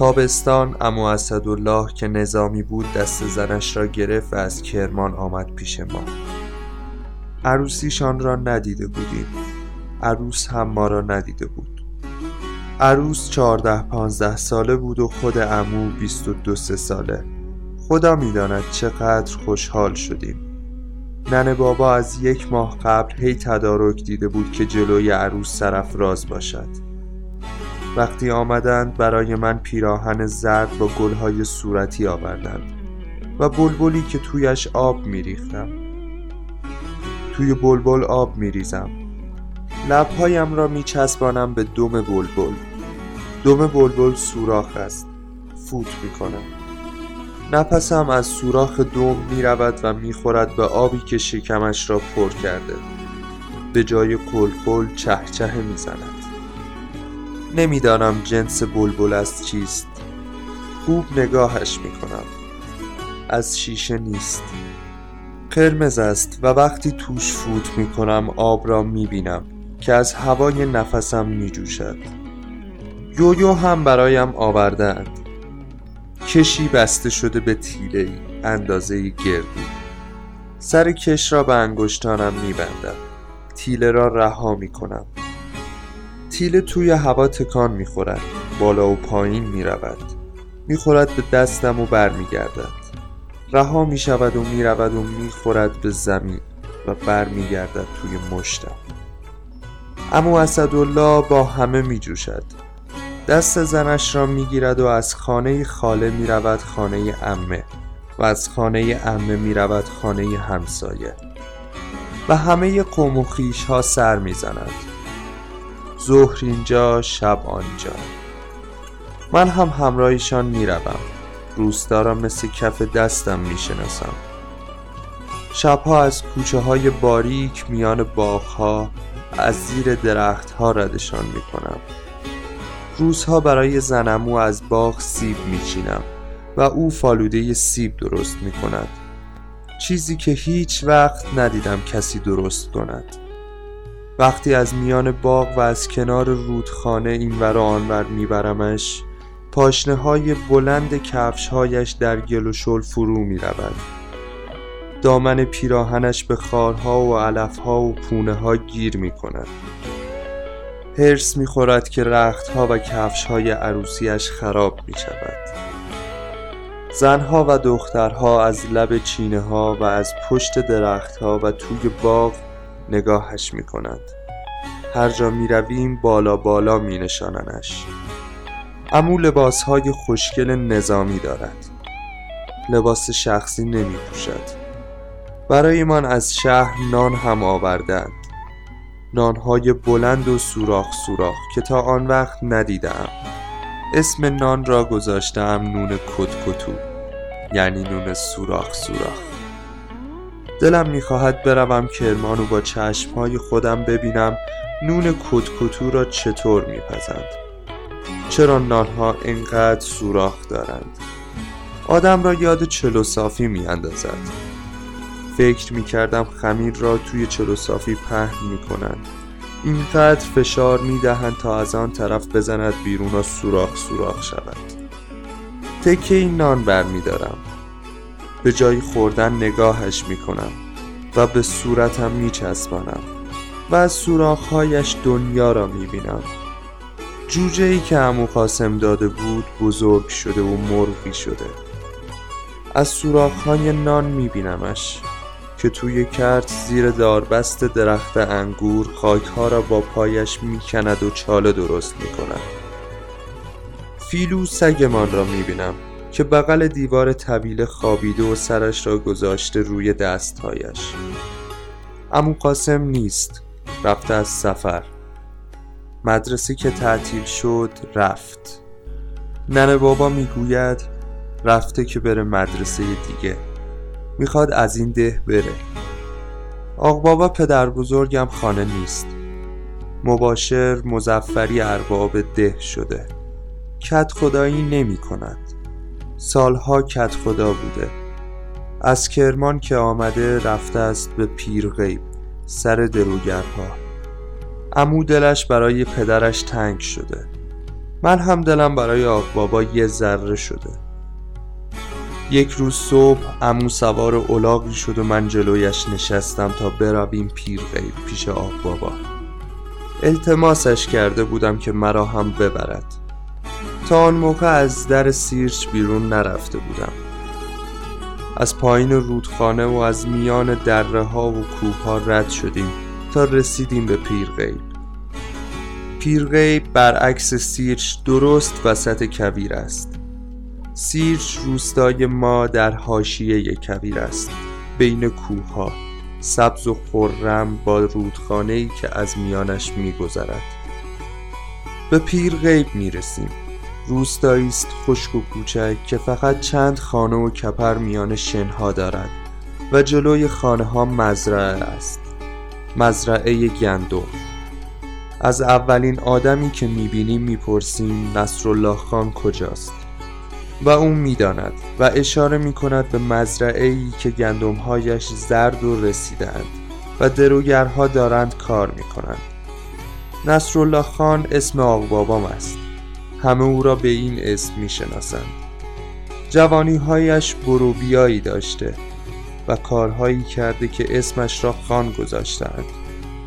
تابستان عمو اسدالله که نظامی بود دست زنش را گرفت و از کرمان آمد پیش ما. عروسیشان را ندیده بودیم، عروس هم ما را ندیده بود. عروس 14-15 ساله بود و خود عمو 22-3 ساله. خدا میداند چقدر خوشحال شدیم. ننه بابا از 1 ماه قبل هی تدارک دیده بود که جلوی عروس سرافراز باشد. وقتی آمدند برای من پیراهن زرد با گلهای صورتی آوردند و بلبلی که تویش آب میریختم. توی بلبل آب میریزم، لبهایم را میچسبانم به دم بلبل. دم بلبل سوراخ است، فوت میکنم. نفسم از سوراخ دم میرود و میخورد به آبی که شکمش را پر کرده. به جای قلقل چهچه میزند. نمیدانم جنس بلبل از چیست. خوب نگاهش میکنم. از شیشه نیست. قرمز است و وقتی توش فوت میکنم آب را میبینم که از هوای نفسم میجوشد. یویو هم برایم آوردند. کشی بسته شده به تیله‌ای اندازه‌ی گردو. سر کش را به انگشتانم میبندم، تیله را رها میکنم. تیله توی هوا تکان میخورد، بالا و پایین میرود، میخورد به دستم و برمیگردد، رها میشود و میرود و میخورد به زمین و برمیگردد توی مشتم. عمو اسدالله با همه میجوشد. دست زنش را میگیرد و از خانه خاله میرود خانه عمه و از خانه عمه میرود خانه همسایه و همه قوم و خویش ها سر میزند. ظهر اینجا، شب آنجا. من هم همراهشان میروم. روستا را مثل کف دستم میشناسم. شبها از کوچه های باریک میان باغ ها از زیر درخت ها ردشان میکنم. روزها برای زنمو از باغ سیب میچینم و او فالوده سیب درست میکند، چیزی که هیچ وقت ندیدم کسی درست کند. وقتی از میان باغ و از کنار رودخانه اینور و آنور میبرمش، پاشنه های بلند کفش هایش در گل و شل فرو میرود. دامن پیراهنش به خارها و علفها و پونه ها گیر میکند. هرس میخورد که رختها و کفشهای عروسیش خراب میشود. زنها و دخترها از لب چینه ها و از پشت درختها و توی باغ نگاهش میکنند. هر جا میرویم بالا بالا مینشاننش. عمو لباسهای خوشگل نظامی دارد. لباس شخصی نمیپوشد. برای من از شهر نان هم آوردند. نانهای بلند و سوراخ سوراخ که تا آن وقت ندیدم. اسم نان را گذاشتم نون کتکتو، یعنی نون سوراخ سوراخ. دلم میخواهد بروم کرمان و با چشمهای خودم ببینم نون کتکتو را چطور میپزند. چرا نانها اینقدر سوراخ دارند؟ آدم را یاد چلوصافی میاندازد. فکر میکردم خمیر را توی چلوصافی پهن میکنند، اینقدر فشار میدهند تا از آن طرف بزند بیرون و سوراخ سوراخ شود. تکه این نان برمیدارم، به جای خوردن نگاهش میکنم و به صورتم میچسبانم و از سوراخهایش دنیا را میبینم. جوجه ای که عمو قاسم داده بود بزرگ شده و مرغی شده. از سوراخهای نان میبینمش که توی کرت زیر داربست درخت انگور خاکها را با پایش میکند و چاله درست میکند. فیلو سگمان را میبینم که بغل دیوار طویله خوابیده و سرش را گذاشته روی دستهایش. عمو قاسم نیست، رفته از سفر. مدرسه که تعطیل شد رفت. ننه بابا میگوید رفته که بره مدرسه دیگه، میخواد از این ده بره. آق بابا پدر بزرگم خانه نیست. مباشر مظفری ارباب ده شده. کت خدایی نمی کند. سالها کت خدا بوده. از کرمان که آمده رفته است به پیرغیب، سر دروگرها. عمو دلش برای پدرش تنگ شده. من هم دلم برای آق بابا یه ذره شده. یک روز صبح عمو سوار الاغی شد و من جلویش نشستم تا برویم پیرغیب پیش آق بابا. التماسش کرده بودم که مرا هم ببرد. تا آن موقع از در سیرچ بیرون نرفته بودم. از پایین رودخانه و از میان دره ها و کوه ها رد شدیم تا رسیدیم به پیرغیب. پیرغیب برعکس سیرچ درست وسط کویر است. سیرچ روستای ما در حاشیه کویر است، بین کوه ها، سبز و خرم با رودخانه‌ای که از میانش می‌گذرد. به پیرغیب می‌رسیم. روستایی است خشک و کوچک که فقط چند خانه و کپر میان شنها دارد و جلوی خانه‌ها مزرعه است. مزرعه گندم. از اولین آدمی که می‌بینیم می‌پرسیم نصر الله خان کجاست؟ و اون می‌داند و اشاره می‌کند به مزرعه‌ای که گندم‌هایش زرد و رسیده‌اند و دروگرها دارند کار می‌کنند. نصرالله خان اسم آق بابام است. همه او را به این اسم می‌شناسند. جوانی‌هایش برو بیایی داشته و کارهایی کرده که اسمش را خان گذاشتند.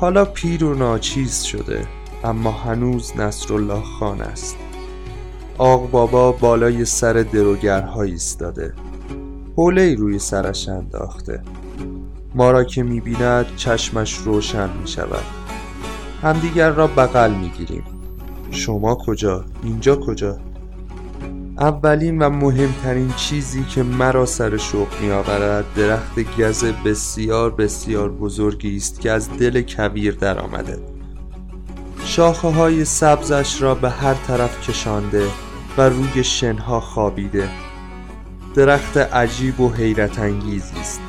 حالا پیر و ناچیز شده، اما هنوز نصرالله خان است. آق بابا بالای سر دروگرها ایستاده، حوله‌ای روی سرش انداخته. ما را که می‌بیند چشمش روشن می‌شود. همدیگر را بغل می‌گیریم. شما کجا؟ اینجا کجا؟ اولین و مهمترین چیزی که مرا سر شوق می‌آورد درخت گز بسیار بزرگی است که از دل کویر در آمده. شاخه‌های سبزش را به هر طرف کشانده و روی شنها خوابیده. درخت عجیب و حیرت انگیزی است.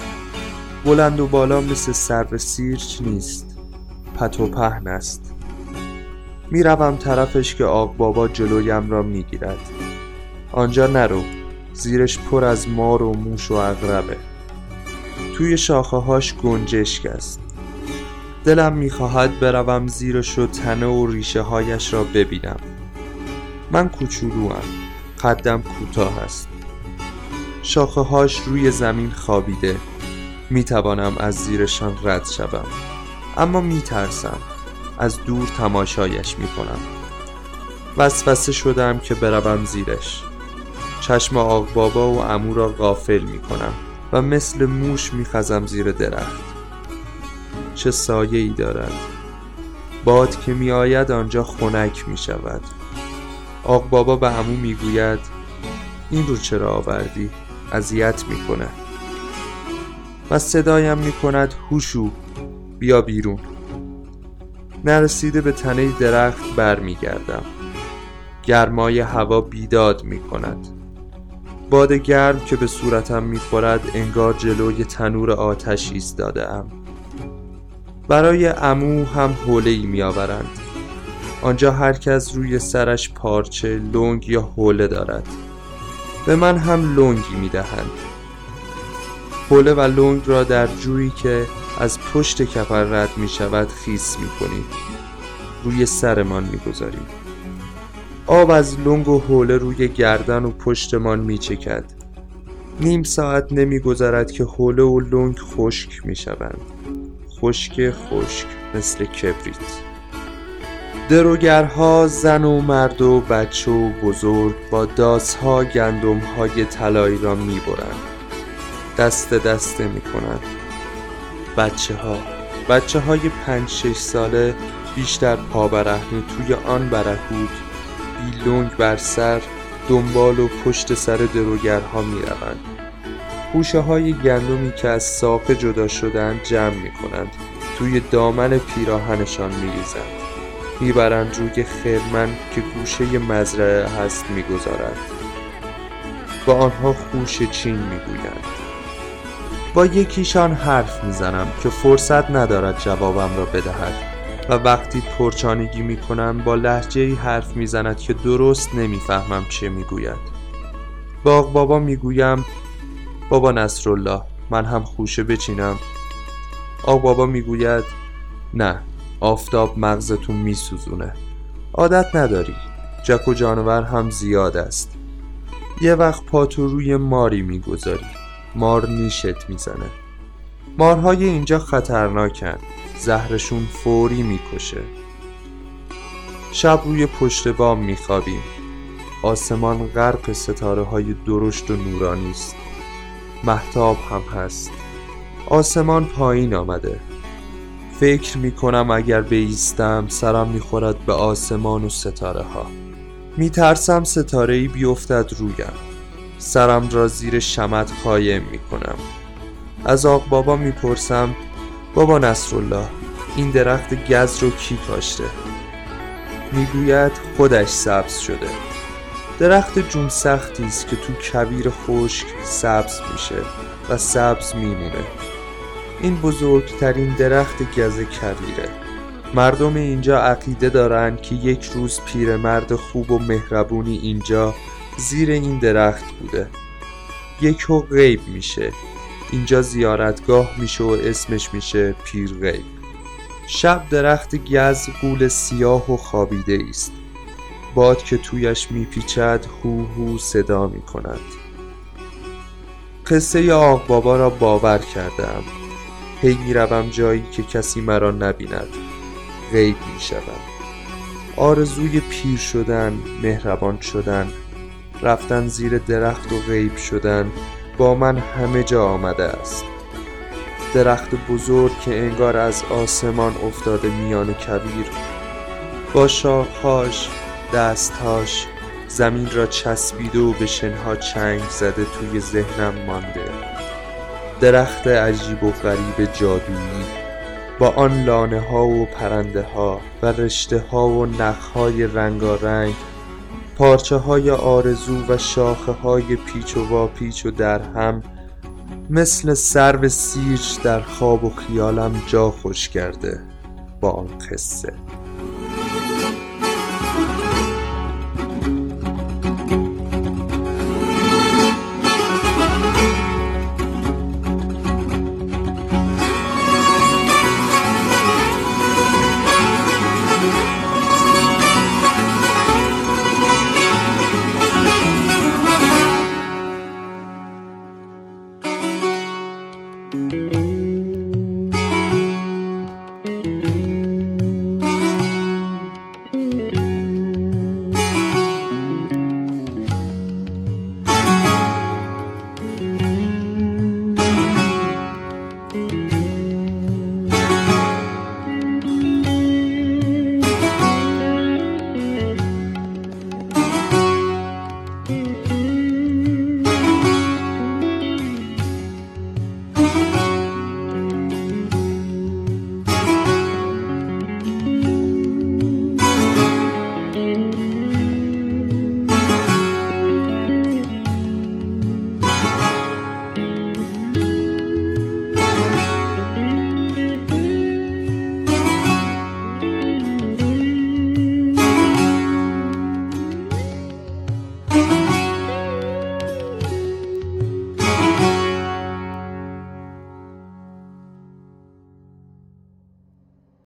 بلند و بالا مثل سرو سیرچ نیست، پت و پهن است. میروم طرفش که آق بابا جلویم را میگیرد. آنجا نرو، زیرش پر از مار و موش و عقربه. توی شاخه‌هاش گنجشک است. دلم میخواهد بروم زیرش و تنه و ریشه هایش را ببینم. من کوچولوام، قدم کوتاه است. شاخه هاش روی زمین خوابیده. میتوانم از زیرشان رد شوم، اما میترسم. از دور تماشایش میکنم. وسوسه شدم که بروم زیرش. چشم آق بابا و عمو را غافل میکنم و مثل موش میخزم زیر درخت. چه سایه‌ای دارد. باد که می آید آنجا خنک می شود. آق بابا به عمو می گوید این رو چرا آوردی؟ اذیت می کند. و صدایم می کند هوشو بیا بیرون. نرسیده به تنه درخت بر می گردم. گرمای هوا بیداد می کند. باد گرم که به صورتم می خورد انگار جلوی تنور آتش ایستاده‌ام. برای عمو هم حوله‌ای می‌آورند. آنجا هر کس روی سرش پارچه، لنگ یا حوله دارد. به من هم لنگی می‌دهند. حوله و لنگ را در جویی که از پشت کفر رد می‌شود خیس می‌کنیم. روی سرمان می‌گذاریم. آب از لنگ و حوله روی گردن و پشتمان می‌چکد. نیم ساعت نمی‌گذرد که حوله و لنگ خشک می‌شوند. خشک مثل کبریت. دروگرها زن و مرد و بچه و بزرگ با داس‌ها گندم‌های طلایی را می‌برند. دست دسته می‌کنند. بچه‌های 5-6 ساله بیشتر پا برهنه توی آن برهوت بی لنگ بر سر دنبال و پشت سر دروگرها می‌روند. گوشه‌های گندمی که از ساقه جدا شدند جمع می‌کنند، توی دامن پیراهنشان می‌ریزند، می‌برند روی خرمن که گوشه مزرعه هست می‌گذارند. با آنها خوشه چین می‌گویند. با یکیشان حرف می‌زنم که فرصت ندارد جوابم را بدهد و وقتی پرچانگی می‌کنم با لهجه‌ای حرف می‌زند که درست نمی‌فهمم چه می‌گوید. با آق بابا می‌گویم بابا نصرالله من هم خوشه بچینم. آق بابا میگوید نه، آفتاب مغزتون میسوزونه، عادت نداری، جک و جانور هم زیاد است. یه وقت پاتو روی ماری میگذاری، مار نیشت میزنه. مارهای اینجا خطرناکن، زهرشون فوری میکشه. شب روی پشت بام میخوابیم، آسمان غرق ستاره های درشت و نورانی است. مهتاب هم هست. آسمان پایین آمده. فکر میکنم اگر بایستم سرم میخورد به آسمان و ستاره ها. میترسم ستاره‌ای بیفتد رویم. سرم را زیر شمع خایم میکنم. از آق بابا میپرسم بابا نصرالله این درخت گز رو کی کاشته؟ میگوید خودش سبز شده. درخت جون سختی است که تو کویر خشک سبز میشه و سبز میمونه. این بزرگترین درخت گز کویره. مردم اینجا عقیده دارن که یک روز پیرمرد خوب و مهربونی اینجا زیر این درخت بوده. یکو غیب میشه. اینجا زیارتگاه میشه و اسمش میشه پیرغیب. شب درخت گز گول سیاه و خوابیده است. باد که تویش میپیچد هوهو صدا میکند. قصه آق بابا را باور کردم. هی میروم جایی که کسی مرا نبیند. غیب میشدم. آرزوی پیر شدن، مهربان شدن، رفتن زیر درخت و غیب شدن با من همه جا آمده است. درخت بزرگ که انگار از آسمان افتاده میان کویر، با شاخهاش، دستهاش زمین را چسبیده و به شنها چنگ زده توی ذهنم مانده. درخت عجیب و غریب جادویی با آن لانه ها و پرنده ها و رشته ها و نخ های رنگارنگ، پارچه های آرزو و شاخه های پیچ و واپیچ و در هم مثل سرو سیرچ در خواب و خیالم جا خوش کرده با آن قصه.